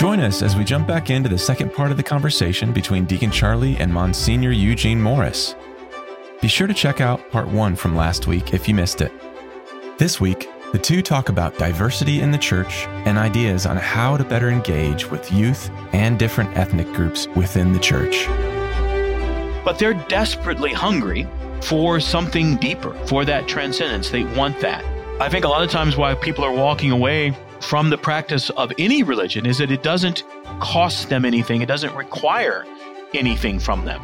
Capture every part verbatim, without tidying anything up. Join us as we jump back into the second part of the conversation between Deacon Charlie and Monsignor Eugene Morris. Be sure to check out part one from last week if you missed it. This week, the two talk about diversity in the church and ideas on how to better engage with youth and different ethnic groups within the church. But they're desperately hungry for something deeper, for that transcendence. They want that. I think a lot of times why people are walking away from the practice of any religion is that it doesn't cost them anything. It doesn't require anything from them.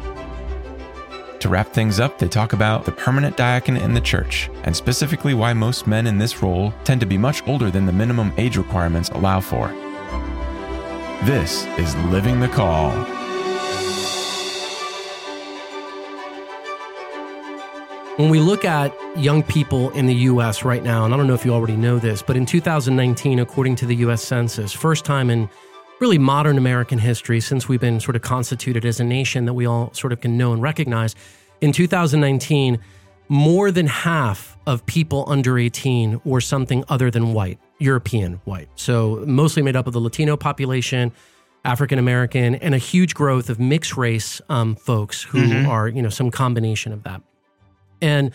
To wrap things up, they talk about the permanent diaconate in the church, and specifically why most men in this role tend to be much older than the minimum age requirements allow for. This is Living the Call. When we look at young people in the U S right now, and I don't know if you already know this, but in two thousand nineteen, according to the U S Census, first time in really modern American history, since we've been sort of constituted as a nation that we all sort of can know and recognize, in two thousand nineteen, more than half of people under eighteen were something other than white, European white. So mostly made up of the Latino population, African American, and a huge growth of mixed race um, folks who mm-hmm. are, you know, some combination of that. And,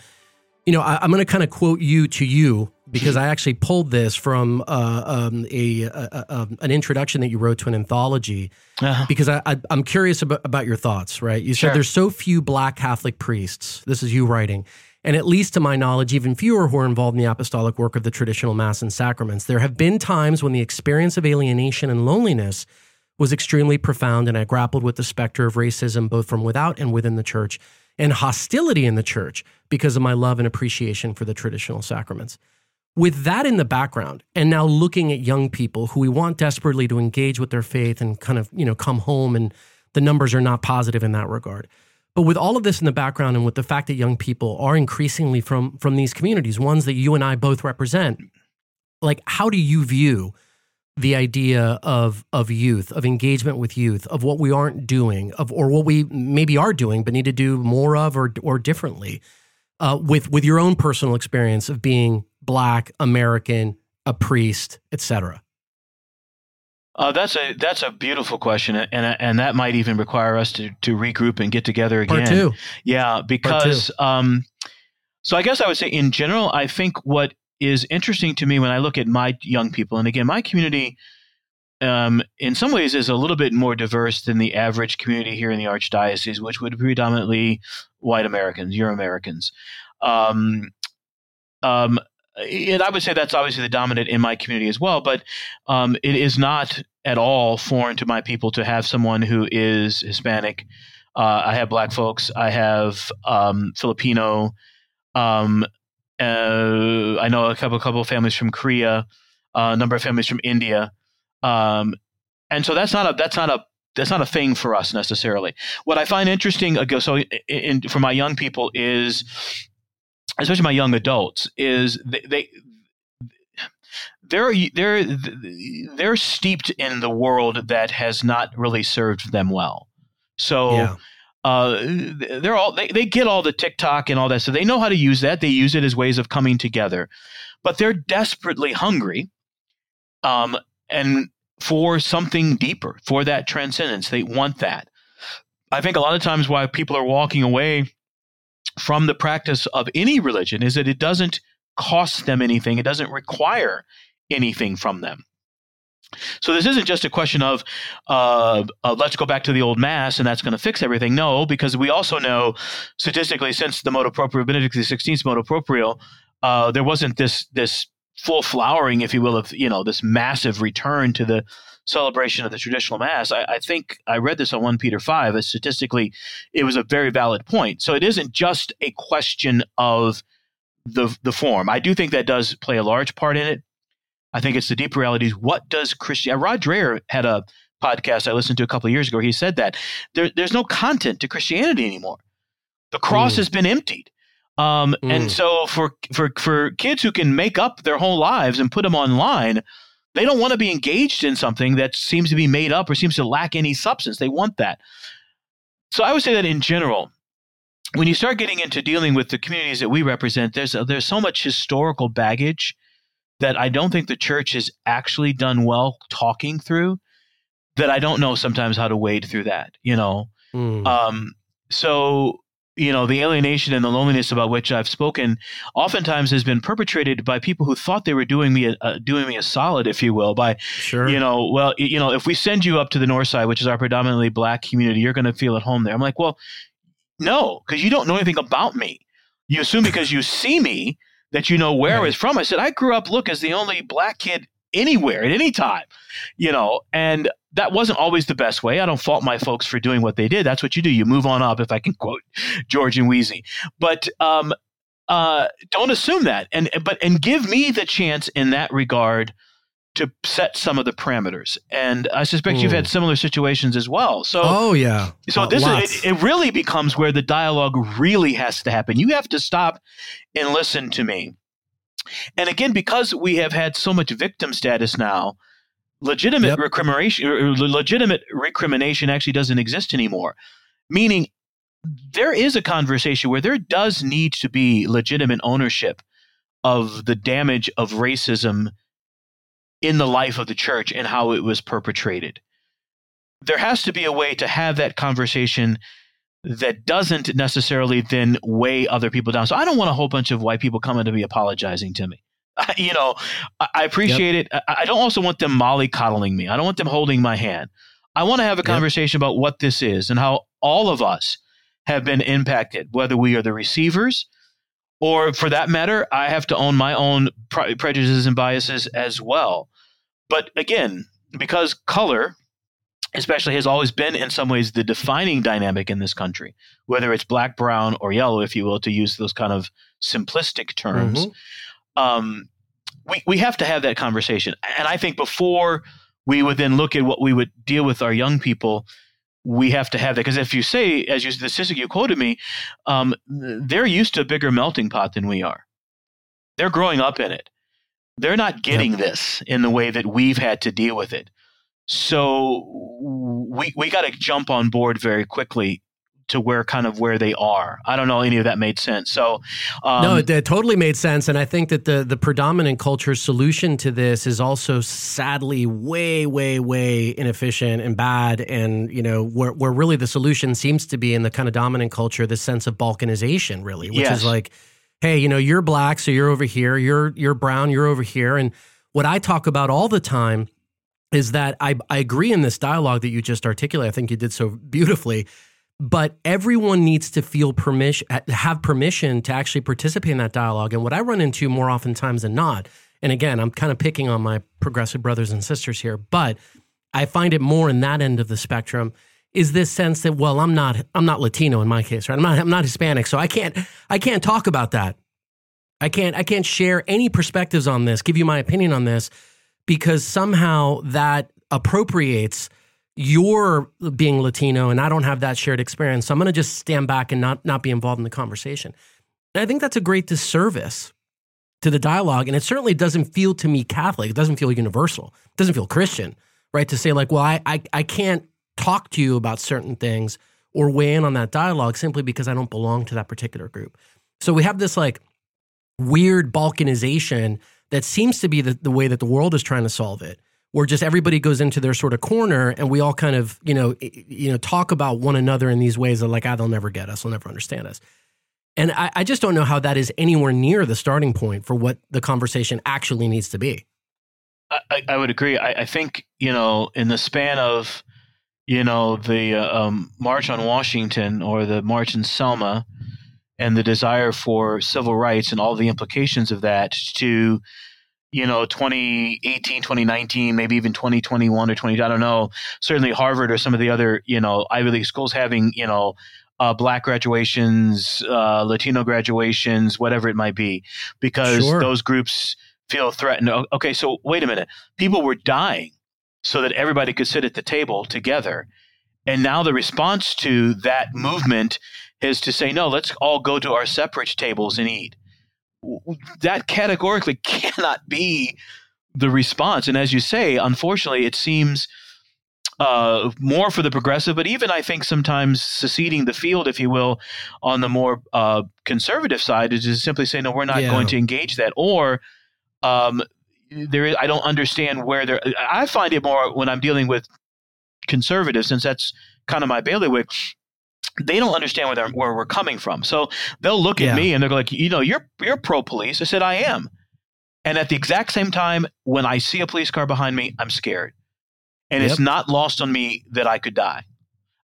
you know, I, I'm going to kind of quote you to you, because I actually pulled this from uh, um, a, a, a an introduction that you wrote to an anthology, uh-huh. because I, I, I'm curious about, about your thoughts, right? You sure. said there's so few Black Catholic priests, this is you writing, and at least to my knowledge, even fewer who are involved in the apostolic work of the traditional Mass and sacraments. There have been times when the experience of alienation and loneliness was extremely profound, and I grappled with the specter of racism both from without and within the church, and hostility in the church because of my love and appreciation for the traditional sacraments. With that in the background, and now looking at young people who we want desperately to engage with their faith and kind of, you know, come home, and the numbers are not positive in that regard. But with all of this in the background, and with the fact that young people are increasingly from, from these communities, ones that you and I both represent, like, how do you view the idea of, of youth, of engagement with youth, of what we aren't doing, of or what we maybe are doing but need to do more of or or differently, uh, with with your own personal experience of being Black, American, a priest, et cetera? Uh, that's a that's a beautiful question, and and that might even require us to to regroup and get together again. Part two, yeah, because Part two. Um, so I guess I would say in general, I think what is interesting to me when I look at my young people, and again, my community, um, in some ways, is a little bit more diverse than the average community here in the Archdiocese, which would be predominantly white Americans, Euro Americans. Um, um, And I would say that's obviously the dominant in my community as well, but um, it is not at all foreign to my people to have someone who is Hispanic. Uh, I have Black folks. I have um, Filipino. Um, uh, I know a couple, couple of families from Korea, uh, a number of families from India, um, and so that's not a that's not a that's not a thing for us necessarily. What I find interesting, so in, for my young people is, especially my young adults, is they, they they're they're they're steeped in the world that has not really served them well. So yeah. uh, they're all they, they get all the TikTok and all that, so they know how to use that. They use it as ways of coming together, but they're desperately hungry, um, and for something deeper, for that transcendence. They want that. I think a lot of times why people are walking away from the practice of any religion is that it doesn't cost them anything. It doesn't require anything from them. So this isn't just a question of uh, uh, let's go back to the old Mass and that's going to fix everything. No, because we also know statistically since the motu proprio, Benedict the sixteenth's motu proprio, uh, there wasn't this this full flowering, if you will, of, you know, this massive return to the celebration of the traditional Mass. I, I think I read this on First Peter five, as statistically it was a very valid point. So it isn't just a question of the the form. I do think that does play a large part in it. I think it's the deep realities. What does Christianity? Rod Dreher had a podcast I listened to a couple of years ago. He said that there, there's no content to Christianity anymore. The cross mm. has been emptied. Um, mm. And so for, for, for kids who can make up their whole lives and put them online, they don't want to be engaged in something that seems to be made up or seems to lack any substance. They want that. So I would say that in general, when you start getting into dealing with the communities that we represent, there's a, there's so much historical baggage that I don't think the church has actually done well talking through. that I don't know sometimes how to wade through that, you know? Mm. Um, so, you know, the alienation and the loneliness about which I've spoken oftentimes has been perpetrated by people who thought they were doing me a, uh, doing me a solid, if you will, by, sure. you know, well, you know, if we send you up to the north side, which is our predominantly black community, you're going to feel at home there. I'm like, well, no, because you don't know anything about me. You assume because you see me that you know where right. I was from. I said, I grew up, look, as the only black kid anywhere at any time, you know, and that wasn't always the best way. I don't fault my folks for doing what they did. That's what you do. You move on up, if I can quote George and Weezy. But um, uh, don't assume that. And but and give me the chance in that regard to set some of the parameters. And I suspect Ooh. You've had similar situations as well. So oh, yeah. So uh, this is, it, it really becomes where the dialogue really has to happen. You have to stop and listen to me. And again, because we have had so much victim status now, Legitimate yep. recrimination, legitimate recrimination actually doesn't exist anymore. Meaning, there is a conversation where there does need to be legitimate ownership of the damage of racism in the life of the church and how it was perpetrated. There has to be a way to have that conversation that doesn't necessarily then weigh other people down. So I don't want a whole bunch of white people coming to me apologizing to me. You know, I appreciate yep. it. I don't also want them mollycoddling me. I don't want them holding my hand. I want to have a conversation yep. about what this is and how all of us have been impacted, whether we are the receivers or, for that matter, I have to own my own pre- prejudices and biases as well. But again, because color especially has always been in some ways the defining dynamic in this country, whether it's black, brown, or yellow, if you will, to use those kind of simplistic terms. Mm-hmm. Um, we, we have to have that conversation. And I think before we would then look at what we would deal with our young people, we have to have that. Because if you say, as you, the statistic you quoted me, um, they're used to a bigger melting pot than we are. They're growing up in it. They're not getting yep. this in the way that we've had to deal with it. So we we got to jump on board very quickly to where kind of where they are. I don't know any of that made sense. So um, no, it, it totally made sense. And I think that the, the predominant culture solution to this is also sadly way, way, way inefficient and bad. And, you know, where, where really the solution seems to be in the kind of dominant culture, this sense of balkanization really, which yes. is like, hey, you know, you're black, so you're over here, you're, you're brown, you're over here. And what I talk about all the time is that I, I agree in this dialogue that you just articulated. I think you did so beautifully. But everyone needs to feel permission, have permission to actually participate in that dialogue. And what I run into more oftentimes than not, and again, I'm kind of picking on my progressive brothers and sisters here, but I find it more in that end of the spectrum, is this sense that, well, I'm not, I'm not Latino in my case, right? I'm not, I'm not Hispanic, so I can't, I can't talk about that. I can't, I can't share any perspectives on this, give you my opinion on this, because somehow that appropriates you're being Latino and I don't have that shared experience. So I'm going to just stand back and not, not be involved in the conversation. And I think that's a great disservice to the dialogue. And it certainly doesn't feel to me Catholic. It doesn't feel universal. It doesn't feel Christian, right? To say like, well, I, I, I can't talk to you about certain things or weigh in on that dialogue simply because I don't belong to that particular group. So we have this like weird balkanization that seems to be the, the way that the world is trying to solve it, where just everybody goes into their sort of corner and we all kind of, you know, you know, talk about one another in these ways that like, ah, they'll never get us, they'll never understand us. And I, I just don't know how that is anywhere near the starting point for what the conversation actually needs to be. I, I would agree. I, I think, you know, in the span of, you know, the uh, um, March on Washington or the March in Selma and the desire for civil rights and all the implications of that to, you know, twenty eighteen, twenty nineteen, maybe even twenty twenty-one or twenty, I don't know, certainly Harvard or some of the other, you know, Ivy League schools having, you know, uh, black graduations, uh, Latino graduations, whatever it might be, because sure. those groups feel threatened. Okay, so wait a minute. People were dying so that everybody could sit at the table together. And now the response to that movement is to say, no, let's all go to our separate tables and eat. That categorically cannot be the response. And as you say, unfortunately, it seems uh, more for the progressive, but even I think sometimes seceding the field, if you will, on the more uh, conservative side is to simply say, no, we're not yeah. going to engage that. Or um, there is, I don't understand where they're – I find it more when I'm dealing with conservatives, since that's kind of my bailiwick, they don't understand where, where we're coming from. So they'll look at yeah. me and they're like, you know, you're you're pro-police. I said, I am. And at the exact same time, when I see a police car behind me, I'm scared. And yep. it's not lost on me that I could die.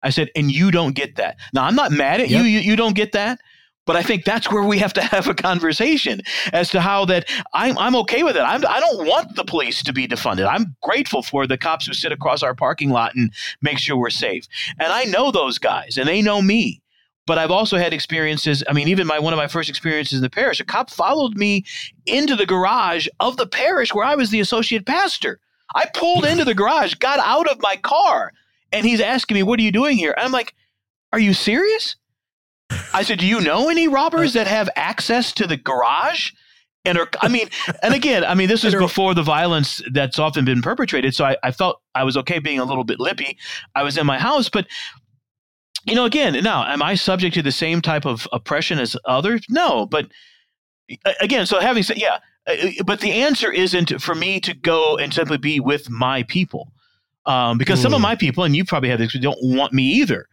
I said, and you don't get that. Now, I'm not mad at yep. you, you. You don't get that. But I think that's where we have to have a conversation as to how that I'm, I'm okay with it. I'm, I don't want the police to be defunded. I'm grateful for the cops who sit across our parking lot and make sure we're safe. And I know those guys and they know me. But I've also had experiences. I mean, even my one of my first experiences in the parish, a cop followed me into the garage of the parish where I was the associate pastor. I pulled into the garage, got out of my car, and he's asking me, what are you doing here? And I'm like, are you serious? I said, do you know any robbers that have access to the garage? And are, I mean, and again, I mean, this is before the violence that's often been perpetrated. So I, I felt I was okay being a little bit lippy. I was in my house, but you know, again, now, am I subject to the same type of oppression as others? No, but again, so having said, yeah, but the answer isn't for me to go and simply be with my people, um, because mm. some of my people, and you probably have this, don't want me either.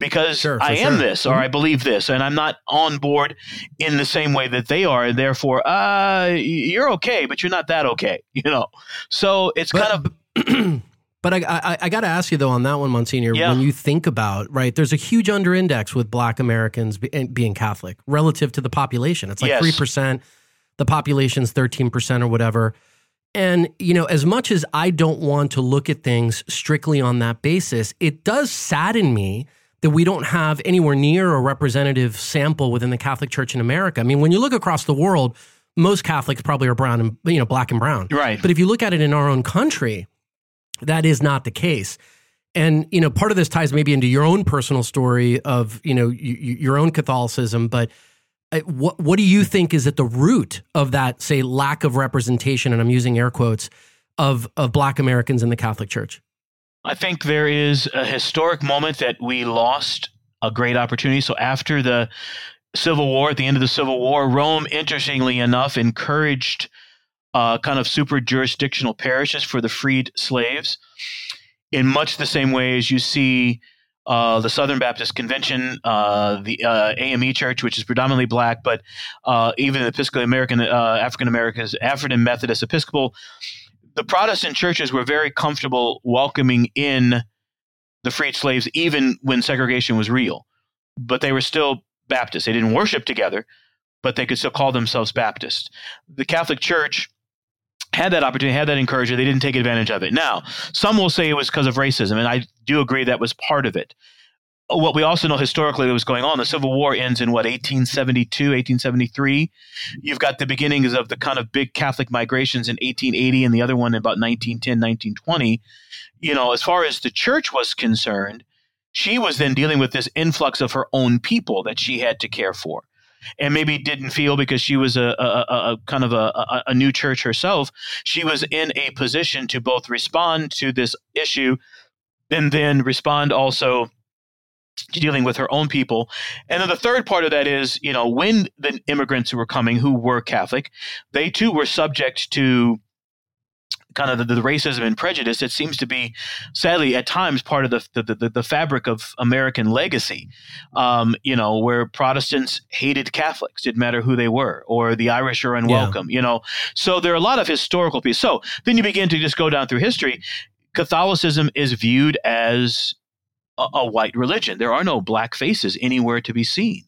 Because sure, I am sure. this, or I believe this, and I'm not on board in the same way that they are, and therefore, uh, you're okay, but you're not that okay, you know. So it's but, kind of. But I, I, I got to ask you though on that one, Monsignor. Yeah. When you think about right, there's a huge under-index with Black Americans be, being Catholic relative to the population. It's like three yes. percent. The population's thirteen percent or whatever. And, you know, as much as I don't want to look at things strictly on that basis, it does sadden me that we don't have anywhere near a representative sample within the Catholic Church in America. I mean, when you look across the world, most Catholics probably are brown and, you know, black and brown. Right. But if you look at it in our own country, that is not the case. And, you know, part of this ties maybe into your own personal story of, you know, y- your own Catholicism. But what, what do you think is at the root of that, say, lack of representation, and I'm using air quotes, of of Black Americans in the Catholic Church? I think there is a historic moment that we lost a great opportunity. So after the Civil War, at the end of the Civil War, Rome, interestingly enough, encouraged uh, kind of super jurisdictional parishes for the freed slaves in much the same way as you see uh, the Southern Baptist Convention, uh, the uh, A M E Church, which is predominantly black, but uh, even the Episcopal American, uh, African Americans, African Methodist Episcopal. The Protestant churches were very comfortable welcoming in the freed slaves, even when segregation was real. But they were still Baptist. They didn't worship together, but they could still call themselves Baptist. The Catholic Church had that opportunity, had that encouragement. They didn't take advantage of it. Now, some will say it was because of racism, and I do agree that was part of it. What we also know historically that was going on, the Civil War ends in what, eighteen seventy-two, eighteen seventy-three. You've got the beginnings of the kind of big Catholic migrations in eighteen eighty and the other one about nineteen ten, nineteen twenty. You know, as far as the church was concerned, she was then dealing with this influx of her own people that she had to care for and maybe didn't feel because she was a, a, a kind of a, a, a new church herself. She was in a position to both respond to this issue and then respond also dealing with her own people. And then the third part of that is, you know, when the immigrants who were coming who were Catholic, they too were subject to kind of the, the racism and prejudice that seems to be, sadly, at times part of the the, the, the fabric of American legacy, um, you know, where Protestants hated Catholics, didn't matter who they were, or the Irish are unwelcome, yeah. you know. So there are a lot of historical pieces. So then you begin to just go down through history. Catholicism is viewed as a white religion. There are no black faces anywhere to be seen.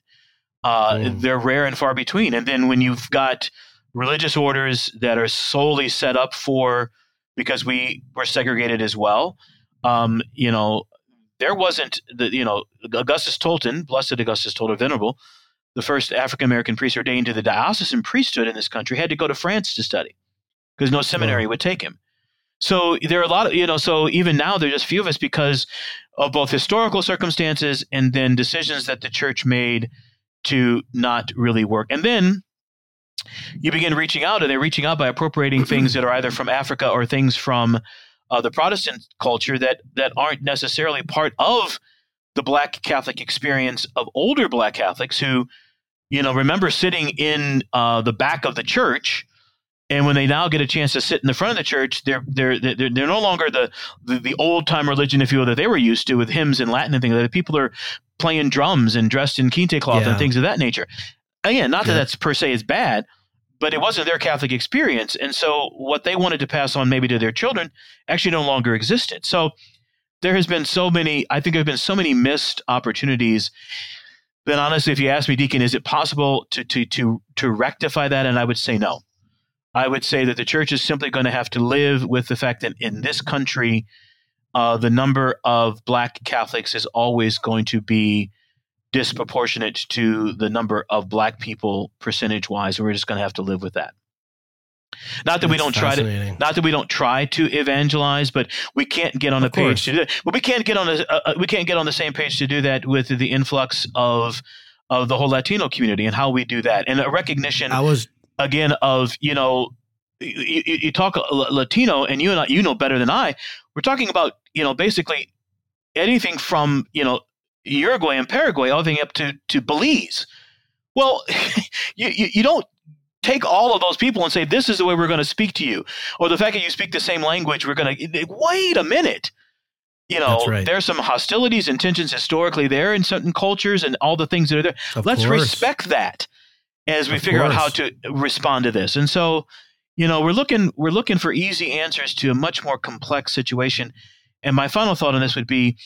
Uh, mm. They're rare and far between. And then when you've got religious orders that are solely set up for, because we were segregated as well, um, you know, there wasn't the, you know, Augustus Tolton, blessed Augustus Tolton, Venerable, the first African-American priest ordained to the diocesan priesthood in this country, had to go to France to study because no seminary mm. would take him. So there are a lot of, you know, so even now there are just few of us because of both historical circumstances and then decisions that the church made to not really work. And then you begin reaching out, and they're reaching out by appropriating things that are either from Africa or things from uh, the Protestant culture that that aren't necessarily part of the Black Catholic experience of older Black Catholics who, you know, remember sitting in uh, the back of the church And when they now get a chance to sit in the front of the church, they're they're they're, they're no longer the, the the old time religion, if you will, that they were used to with hymns and Latin and things like that. People are playing drums and dressed in kente cloth yeah. and things of that nature. Again, not yeah. that that's per se is bad, but it wasn't their Catholic experience. And so what they wanted to pass on maybe to their children actually no longer existed. So there has been so many, I think there have been so many missed opportunities. Then honestly, if you ask me, Deacon, is it possible to to to to rectify that? And I would say no. I would say that the church is simply going to have to live with the fact that in this country, uh, the number of Black Catholics is always going to be disproportionate to the number of Black people percentage-wise, and we're just going to have to live with that. Not that That's we don't try to, not that we don't try to evangelize, but we can't get on of a page course. to do that. But we can't get on a, uh, we can't get on the same page to do that with the influx of of the whole Latino community and how we do that, and a recognition. I was. Again, of, you know, you, you talk Latino, and you and I, you know better than I. We're talking about, you know, basically anything from, you know, Uruguay and Paraguay all the way up to, to Belize. Well, you, you you don't take all of those people and say, this is the way we're going to speak to you. Or the fact that you speak the same language, we're going to – wait a minute. You know, right. there's some hostilities and tensions historically there in certain cultures and all the things that are there. Of Let's course. respect that. As we of figure course. out how to respond to this. And so, you know, we're looking we're looking for easy answers to a much more complex situation. And my final thought on this would be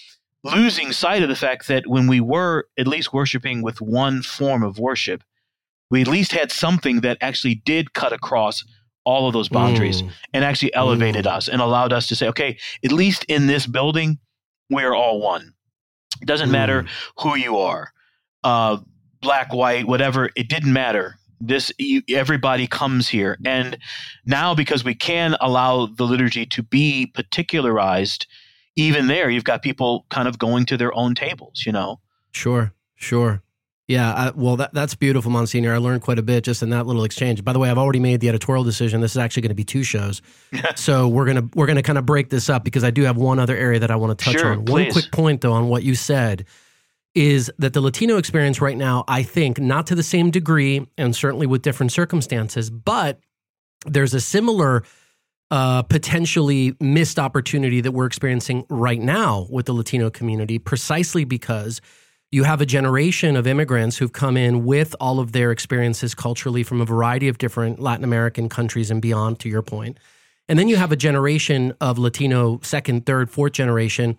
losing sight of the fact that when we were at least worshiping with one form of worship, we at least had something that actually did cut across all of those boundaries mm. and actually elevated mm. us and allowed us to say, okay, at least in this building, we're all one. It doesn't mm. matter who you are. Uh Black, white, whatever, it didn't matter. This you, everybody comes here. And now because we can allow the liturgy to be particularized, even there, you've got people kind of going to their own tables, you know? Sure, sure. Yeah, I, well, that, that's beautiful, Monsignor. I learned quite a bit just in that little exchange. By the way, I've already made the editorial decision. This is actually going to be two shows. So we're going to we're gonna kind of break this up because I do have one other area that I want to touch sure, on. Please. One quick point, though, on what you said is that the Latino experience right now, I think, not to the same degree and certainly with different circumstances, but there's a similar uh, potentially missed opportunity that we're experiencing right now with the Latino community, precisely because you have a generation of immigrants who've come in with all of their experiences culturally from a variety of different Latin American countries and beyond, to your point. And then you have a generation of Latino second, third, fourth generation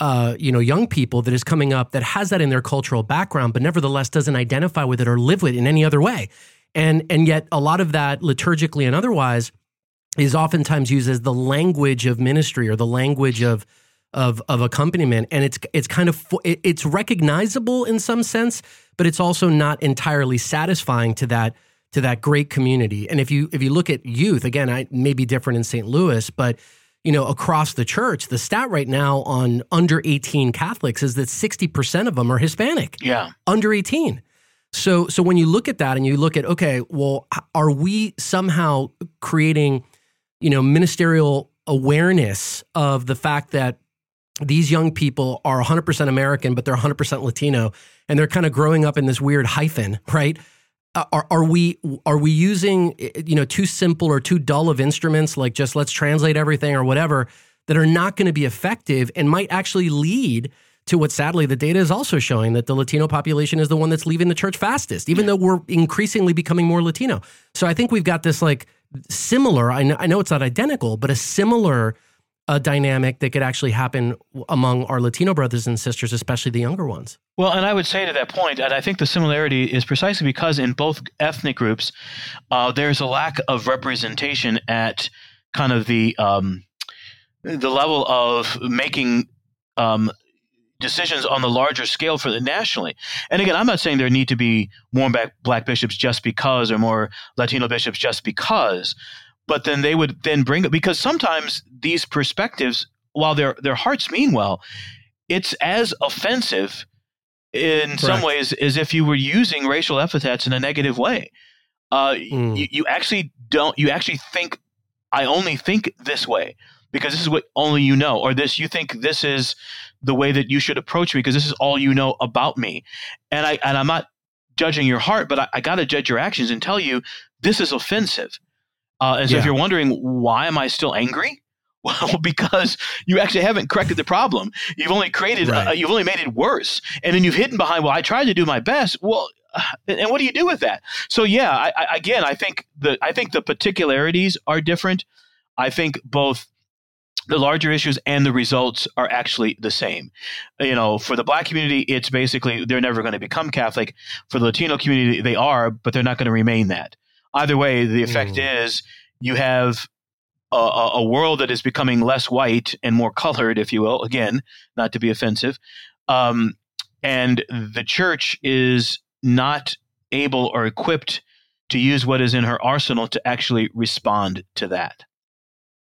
Uh, you know, young people that is coming up that has that in their cultural background, but nevertheless doesn't identify with it or live with it in any other way. And and yet a lot of that liturgically and otherwise is oftentimes used as the language of ministry or the language of of, of accompaniment. And it's it's kind of, it's recognizable in some sense, but it's also not entirely satisfying to that to that great community. And if you if you look at youth, again, I may be different in Saint Louis, but you know, across the church, the stat right now on under eighteen Catholics is that sixty percent of them are Hispanic. Yeah. Under eighteen. So so when you look at that and you look at, okay, well, are we somehow creating, you know, ministerial awareness of the fact that these young people are one hundred percent American, but they're one hundred percent Latino, and they're kind of growing up in this weird hyphen, right? Are, are we are we using, you know, too simple or too dull of instruments, like just let's translate everything or whatever, that are not going to be effective and might actually lead to what sadly the data is also showing, that the Latino population is the one that's leaving the church fastest, even yeah. though we're increasingly becoming more Latino. So I think we've got this like similar, I know, I know it's not identical, but a similar a dynamic that could actually happen among our Latino brothers and sisters, especially the younger ones. Well, and I would say to that point, and I think the similarity is precisely because in both ethnic groups, uh, there's a lack of representation at kind of the um, the level of making um, decisions on the larger scale for the nationally. And again, I'm not saying there need to be more Black bishops just because, or more Latino bishops just because. But then they would then bring it, because sometimes these perspectives, while their their hearts mean well, it's as offensive in Correct. some ways as if you were using racial epithets in a negative way. Uh, mm. you, you actually don't. You actually think I only think this way because this is what only you know, or this you think this is the way that you should approach me because this is all you know about me. And I and I'm not judging your heart, but I, I got to judge your actions and tell you this is offensive. Uh, and so yeah. if you're wondering, why am I still angry? Well, because you actually haven't corrected the problem. You've only created right. – uh, you've only made it worse. And then you've hidden behind, well, I tried to do my best. Well, and what do you do with that? So, yeah, I, I, again, I think the I think the particularities are different. I think both the larger issues and the results are actually the same. You know, for the Black community, it's basically they're never going to become Catholic. For the Latino community, they are, but they're not going to remain that. Either way, the effect mm. is you have – A, a world that is becoming less white and more colored, if you will, again, not to be offensive. Um, and the church is not able or equipped to use what is in her arsenal to actually respond to that.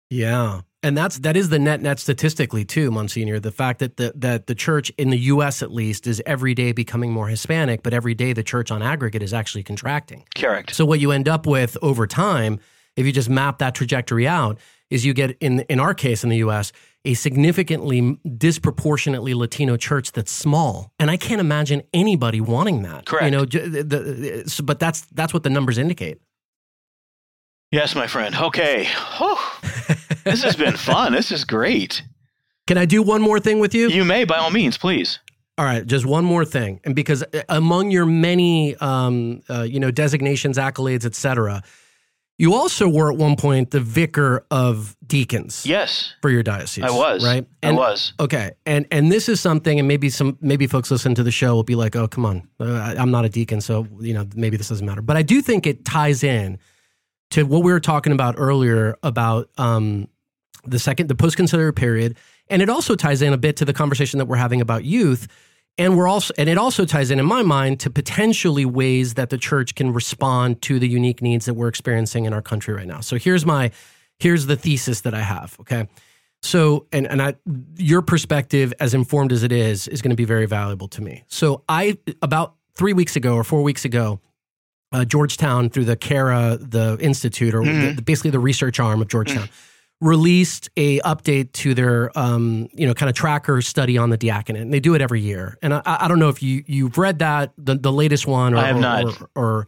Yeah. And that's that is the net net statistically too, Monsignor. The fact that the that the church in the U S at least is every day becoming more Hispanic, but every day the church on aggregate is actually contracting. Correct. So what you end up with over time, if you just map that trajectory out, is you get, in in our case in the U S, a significantly disproportionately Latino church that's small. And I can't imagine anybody wanting that. Correct. You know, the, the, but that's that's what the numbers indicate. Yes, my friend. Okay. Oh, this has been fun. This is great. Can I do one more thing with you? You may, by all means, please. All right, just one more thing. And because among your many, um, uh, you know, designations, accolades, et cetera, you also were at one point the vicar of deacons. Yes. For your diocese. I was. Right? And, I was. Okay. And and this is something, and maybe some maybe folks listening to the show will be like, oh, come on. Uh, I'm not a deacon, so you know maybe this doesn't matter. But I do think it ties in to what we were talking about earlier about um, the second, the post-conciliar period. And it also ties in a bit to the conversation that we're having about youth. And we're also, and it also ties in, in my mind, to potentially ways that the church can respond to the unique needs that we're experiencing in our country right now. So here's my, here's the thesis that I have. Okay, so and and I, your perspective, as informed as it is, is going to be very valuable to me. So I, about three weeks ago or four weeks ago, uh, Georgetown through the CARA, the Institute, or mm-hmm. the, basically the research arm of Georgetown. Mm-hmm. Released a update to their, um, you know, kind of tracker study on the diaconate, and they do it every year. And I, I don't know if you you've read that the, the latest one. Or, I have or, not. Or, or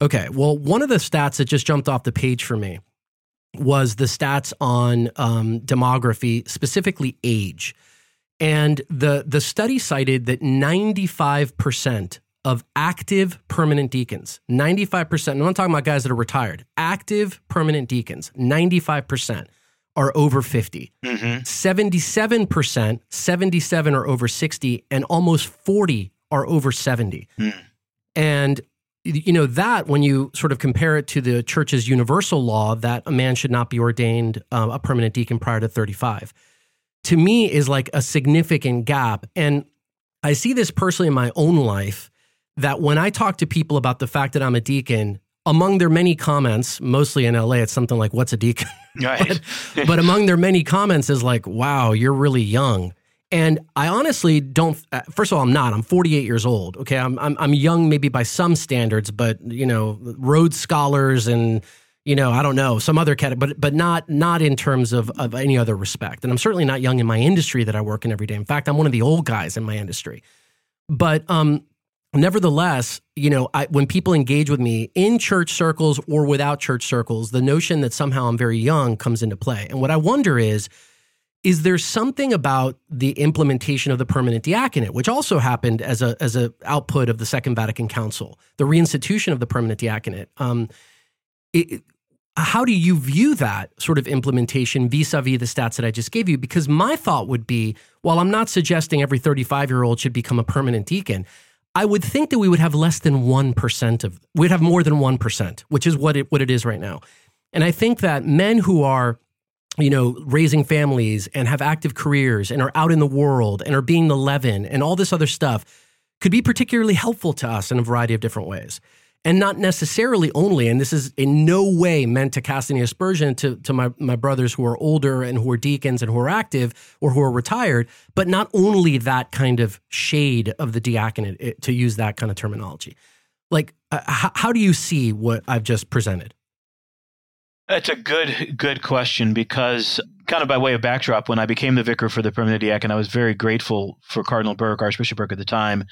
okay, well, one of the stats that just jumped off the page for me was the stats on um, demography, specifically age, and the the study cited that ninety-five percent of active permanent deacons, ninety-five percent. And I'm talking about guys that are retired. Active permanent deacons, ninety-five percent. Are over fifty. Mm-hmm. seventy-seven percent, seventy-seven are over sixty, and almost forty are over seventy. Mm. And, you know, that when you sort of compare it to the church's universal law that a man should not be ordained um, a permanent deacon prior to thirty-five, to me is like a significant gap. And I see this personally in my own life, that when I talk to people about the fact that I'm a deacon, among their many comments, mostly in L A, it's something like, what's a deacon? Right. but, but among their many comments is like, wow, you're really young. And I honestly don't, first of all, I'm not, I'm forty-eight years old. Okay. I'm, I'm, I'm young maybe by some standards, but you know, Rhodes scholars and, you know, I don't know, some other category, but, but not, not in terms of, of any other respect. And I'm certainly not young in my industry that I work in every day. In fact, I'm one of the old guys in my industry, but, um, nevertheless, you know, I, when people engage with me in church circles or without church circles, the notion that somehow I'm very young comes into play. And what I wonder is, is there something about the implementation of the permanent diaconate, which also happened as a as a output of the Second Vatican Council, the reinstitution of the permanent diaconate? Um, it, how do you view that sort of implementation vis-a-vis the stats that I just gave you? Because my thought would be, while I'm not suggesting every thirty-five-year-old should become a permanent deacon, I would think that we would have less than one percent of, we'd have more than one percent, which is what it what it is right now. And I think that men who are, you know, raising families and have active careers and are out in the world and are being the leaven and all this other stuff could be particularly helpful to us in a variety of different ways. And not necessarily only, and this is in no way meant to cast any aspersion to, to my, my brothers who are older and who are deacons and who are active or who are retired, but not only that kind of shade of the diaconate, to use that kind of terminology. Like, uh, how, how do you see what I've just presented? That's a good, good question, because kind of by way of backdrop, when I became the vicar for the permanent diacon, I was very grateful for Cardinal Burke, Archbishop Burke at the time,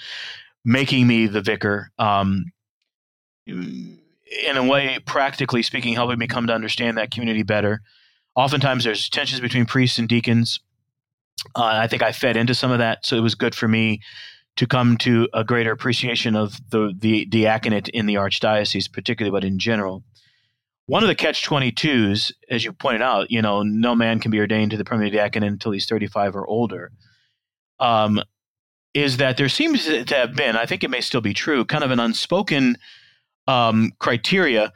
making me the vicar. Um, in a way, practically speaking, helping me come to understand that community better. Oftentimes there's tensions between priests and deacons. Uh, I think I fed into some of that, so it was good for me to come to a greater appreciation of the, the diaconate in the Archdiocese particularly, but in general. One of the catch twenty-twos, as you pointed out, you know, no man can be ordained to the permanent diaconate until he's thirty-five or older, um, is that there seems to have been, I think it may still be true, kind of an unspoken um, criteria,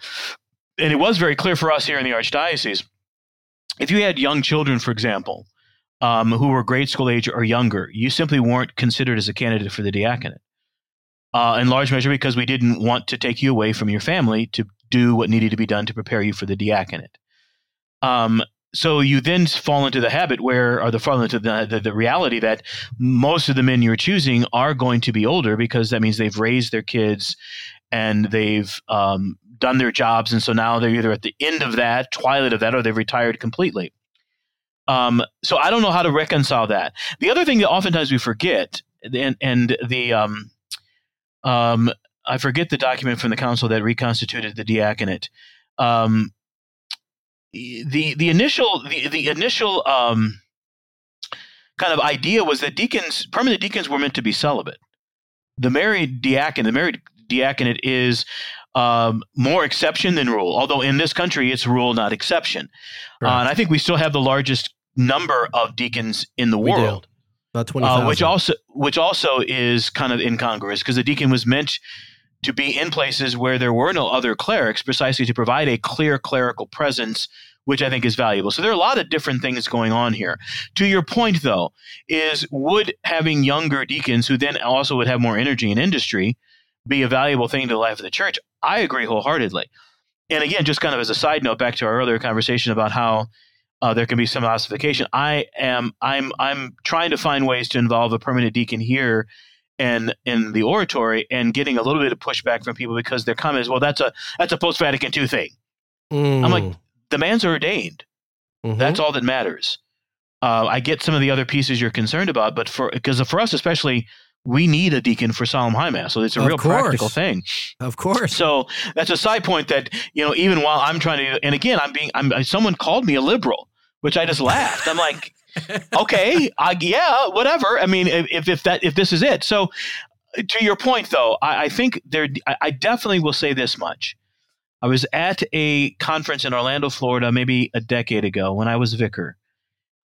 and it was very clear for us here in the Archdiocese. If you had young children, for example, Um, who were grade school age or younger, you simply weren't considered as a candidate for the diaconate, uh, in large measure because we didn't want to take you away from your family to do what needed to be done to prepare you for the diaconate. Um, so you then fall into the habit where, or the fall into the, the, the reality that most of the men you're choosing are going to be older, because that means they've raised their kids and they've um, done their jobs. And so now they're either at the end of that, twilight of that, or they've retired completely. Um, so I don't know how to reconcile that. The other thing that oftentimes we forget, and, and the um, um, I forget the document from the council that reconstituted the diaconate. Um, the the initial the, the initial um, kind of idea was that deacons, permanent deacons, were meant to be celibate. The married diacon, the married diaconate is Um, more exception than rule, although in this country it's rule, not exception. Right. Uh, and I think we still have the largest number of deacons in the we world, do. About twenty thousand, uh, which also which also is kind of incongruous, because the deacon was meant to be in places where there were no other clerics, precisely to provide a clear clerical presence, which I think is valuable. So there are a lot of different things going on here. To your point, though, is would having younger deacons, who then also would have more energy in industry, be a valuable thing to the life of the church? I agree wholeheartedly. And again, just kind of as a side note, back to our earlier conversation about how uh, there can be some ossification. I am I'm I'm trying to find ways to involve a permanent deacon here and in the oratory, and getting a little bit of pushback from people because their comment is, well, that's a that's a post Vatican two thing. Mm. I'm like, the man's ordained. Mm-hmm. That's all that matters. Uh, I get some of the other pieces you're concerned about, but for because for us especially, we need a deacon for solemn high mass. So it's a of real course. practical thing. Of course. So that's a side point that, you know, even while I'm trying to, and again, I'm being, I'm, someone called me a liberal, which I just laughed. I'm like, okay, I, yeah, whatever. I mean, if, if that, if this is it. So to your point though, I, I think there, I, I definitely will say this much. I was at a conference in Orlando, Florida, maybe a decade ago when I was vicar,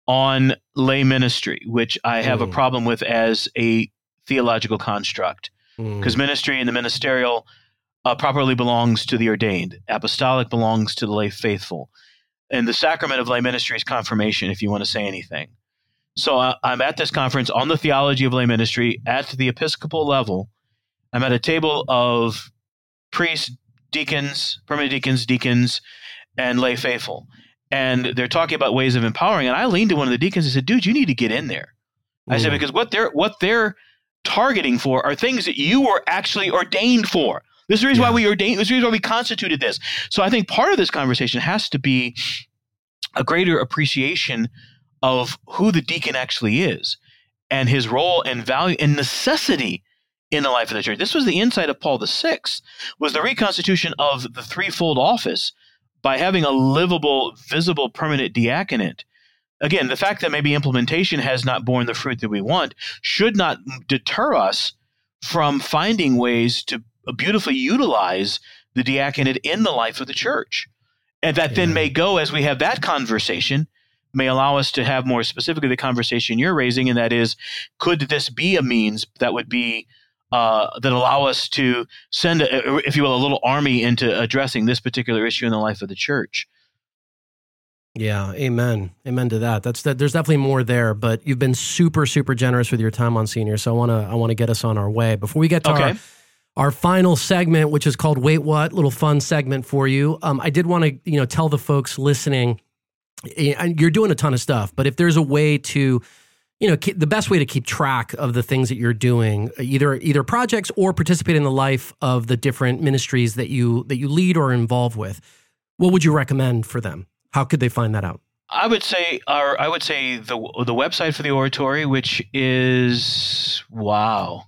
on lay ministry, which I have mm. a problem with as a theological construct, because mm. ministry and the ministerial uh, properly belongs to the ordained. Apostolic belongs to the lay faithful. And the sacrament of lay ministry is confirmation, if you want to say anything. So I, I'm at this conference on the theology of lay ministry at the Episcopal level. I'm at a table of priests, deacons, permanent deacons, deacons, and lay faithful. And they're talking about ways of empowering. And I leaned to one of the deacons and said, dude, you need to get in there. Mm. I said, because what they're what they're targeting for are things that you were actually ordained for. This is the reason yeah. why we ordained, this is the reason why we constituted this. So I think part of this conversation has to be a greater appreciation of who the deacon actually is and his role and value and necessity in the life of the church. This was the insight of Paul the Sixth, was the reconstitution of the threefold office by having a livable, visible, permanent diaconate. Again, the fact that maybe implementation has not borne the fruit that we want should not deter us from finding ways to beautifully utilize the diaconate in the life of the church. And that yeah. then may go, as we have that conversation, may allow us to have more specifically the conversation you're raising, and that is, could this be a means that would be uh, that allow us to send, a, if you will, a little army into addressing this particular issue in the life of the church? Yeah. Amen. Amen to that. That's that. There's definitely more there, but you've been super, super generous with your time, Monsignor. So I want to, I want to get us on our way before we get to okay. our, our final segment, which is called Wait What? Little fun segment for you. Um, I did want to, you know, tell the folks listening, you're doing a ton of stuff, but if there's a way to, you know, keep, the best way to keep track of the things that you're doing, either, either projects or participate in the life of the different ministries that you, that you lead or involve with, what would you recommend for them? How could they find that out? I would say, our, I would say the the website for the oratory, which is wow,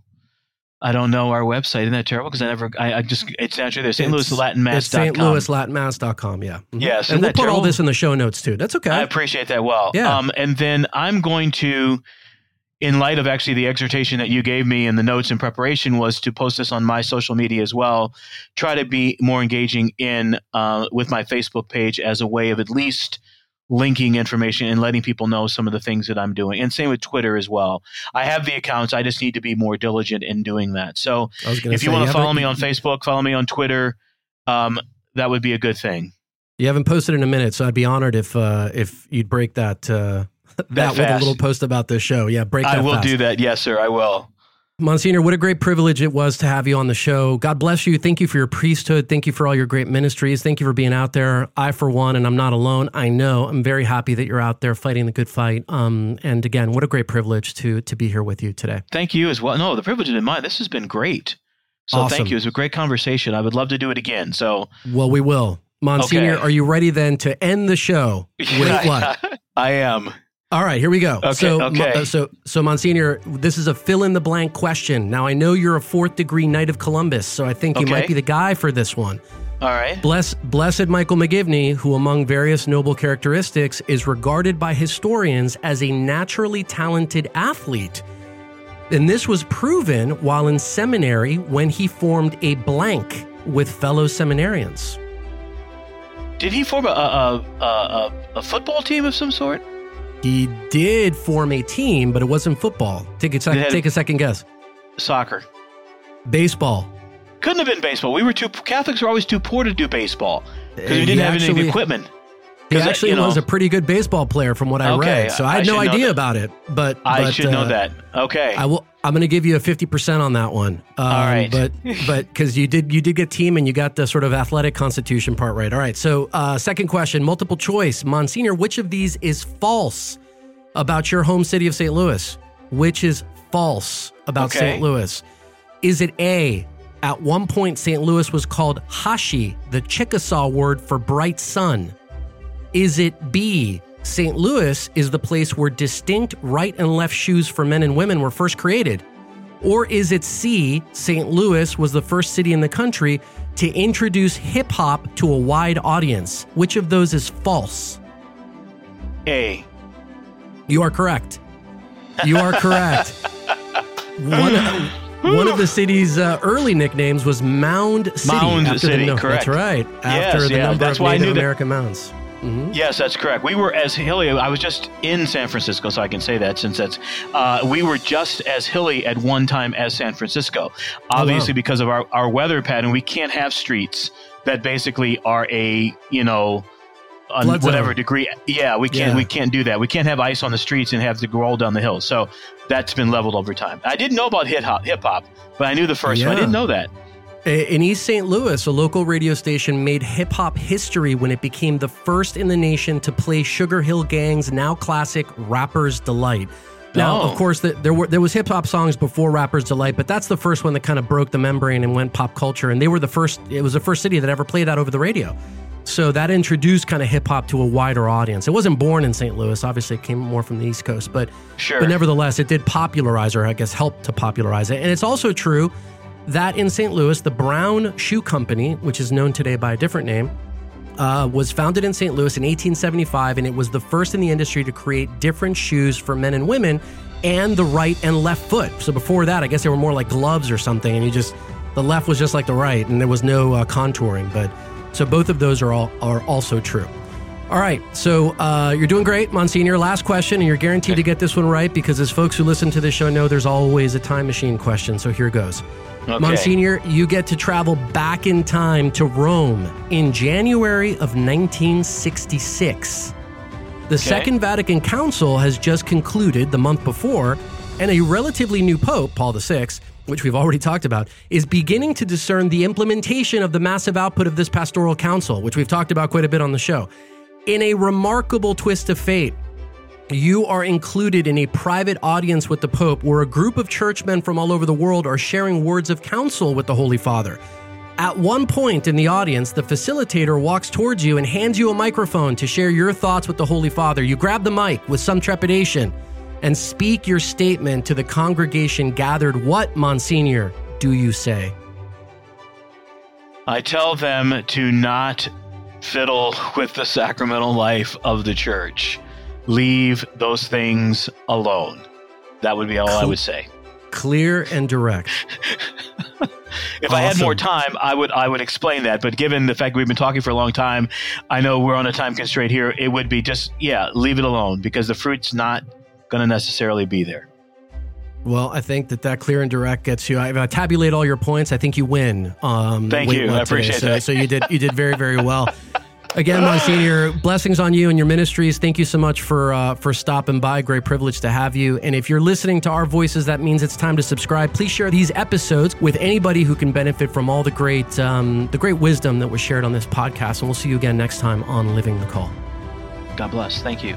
I don't know our website. Isn't that terrible? Because I never, I, I just, it's naturally there. Saint Louis Latin Mass dot com. It's Saint Louis Latin Mass dot com, yeah. Mm-hmm. Yeah. So and we'll put terrible? all this in the show notes too. That's okay. I appreciate that. Well, yeah. Um, and then I'm going to, in light of actually the exhortation that you gave me and the notes in preparation, was to post this on my social media as well, try to be more engaging in uh, with my Facebook page as a way of at least linking information and letting people know some of the things that I'm doing. And same with Twitter as well. I have the accounts. I just need to be more diligent in doing that. So if you want to follow me on Facebook, follow me on Twitter, um, that would be a good thing. You haven't posted in a minute, so I'd be honored if uh, if you'd break that uh, that, that with a little post about this show. Yeah, break that I will fast. do that. Yes, sir. I will. Monsignor, what a great privilege it was to have you on the show. God bless you. Thank you for your priesthood. Thank you for all your great ministries. Thank you for being out there. I, for one, and I'm not alone, I know, I'm very happy that you're out there fighting the good fight. Um, and again, what a great privilege to to be here with you today. Thank you as well. No, the privilege is mine. This has been great. So awesome. Thank you. It was a great conversation. I would love to do it again. So Well, we will. Monsignor, okay. Are you ready then to end the show? With what? I am. All right, here we go. Okay, so, okay. Uh, so, so, Monsignor, this is a fill-in-the-blank question. Now, I know you're a fourth-degree Knight of Columbus, so I think okay. you might be the guy for this one. All right. Bless, blessed Michael McGivney, who, among various noble characteristics, is regarded by historians as a naturally talented athlete. And this was proven while in seminary when he formed a blank with fellow seminarians. Did he form a, a, a, a football team of some sort? He did form a team, but it wasn't football. Take a, sec- take a second guess. Soccer. Baseball. Couldn't have been baseball. We were too Catholics were always too poor to do baseball because we didn't have actually, any equipment. He actually I, you know, was a pretty good baseball player, from what I okay, read. So I had I no idea about it, but I but, should uh, know that. Okay, I will. I'm going to give you a fifty percent on that one. Um, All right, but but because you did you did get team and you got the sort of athletic constitution part right. All right. So uh, second question, multiple choice, Monsignor. Which of these is false about your home city of Saint Louis? Which is false about okay. Saint Louis? Is it A? At one point, Saint Louis was called Hashi, the Chickasaw word for bright sun. Is it B? Saint Louis is the place where distinct right and left shoes for men and women were first created? Or is it C, Saint Louis was the first city in the country to introduce hip-hop to a wide audience? Which of those is false? A. You are correct. You are correct. One, one of the city's uh, early nicknames was Mound City. Mound City, the, correct. That's right. After yes, the yeah, number of Native American that- mounds. Mm-hmm. Yes, that's correct. We were as hilly. I was just in San Francisco, so I can say that since that's uh, we were just as hilly at one time as San Francisco. Obviously, oh, wow. because of our, our weather pattern, we can't have streets that basically are a, you know, a whatever zone. degree. Yeah, we can't yeah. we can't do that. We can't have ice on the streets and have to roll down the hill. So that's been leveled over time. I didn't know about hip hop, hip hop, but I knew the first yeah. one. I didn't know that. In East Saint Louis, a local radio station made hip-hop history when it became the first in the nation to play Sugar Hill Gang's now classic Rapper's Delight. Now, oh. of course, the, there were there was hip-hop songs before Rapper's Delight, but that's the first one that kind of broke the membrane and went pop culture. And they were the first, it was the first city that ever played that over the radio. So that introduced kind of hip-hop to a wider audience. It wasn't born in Saint Louis. Obviously, it came more from the East Coast. But, sure. but nevertheless, it did popularize or I guess helped to popularize it. And it's also true that in Saint Louis, the Brown Shoe Company, which is known today by a different name, uh, was founded in Saint Louis in eighteen seventy-five, and it was the first in the industry to create different shoes for men and women and the right and left foot. So before that, I guess they were more like gloves or something, and you just, the left was just like the right, and there was no uh, contouring. But so both of those are all are also true. All right, so uh, you're doing great, Monsignor. Last question, and you're guaranteed to get this one right because as folks who listen to this show know, there's always a time machine question, so here goes. Okay. Monsignor, you get to travel back in time to Rome in January of nineteen sixty-six. The okay. Second Vatican Council has just concluded the month before, and a relatively new Pope, Paul the Sixth, which we've already talked about, is beginning to discern the implementation of the massive output of this pastoral council, which we've talked about quite a bit on the show. In a remarkable twist of fate, you are included in a private audience with the Pope where a group of churchmen from all over the world are sharing words of counsel with the Holy Father. At one point in the audience, the facilitator walks towards you and hands you a microphone to share your thoughts with the Holy Father. You grab the mic with some trepidation and speak your statement to the congregation gathered. What, Monsignor, do you say?" I tell them to not fiddle with the sacramental life of the church. Leave those things alone. That would be all Cle- I would say. Clear and direct. If awesome. I had more time, I would I would explain that. But given the fact we've been talking for a long time, I know we're on a time constraint here. It would be just, yeah, leave it alone because the fruit's not going to necessarily be there. Well, I think that that clear and direct gets you. If I tabulate all your points, I think you win. Um, Thank you. I appreciate today. that. So, so you did you did very, very well. Again, Monsignor, blessings on you and your ministries. Thank you so much for uh, for stopping by. Great privilege to have you. And if you're listening to our voices, that means it's time to subscribe. Please share these episodes with anybody who can benefit from all the great um, the great wisdom that was shared on this podcast. And we'll see you again next time on Living the Call. God bless. Thank you.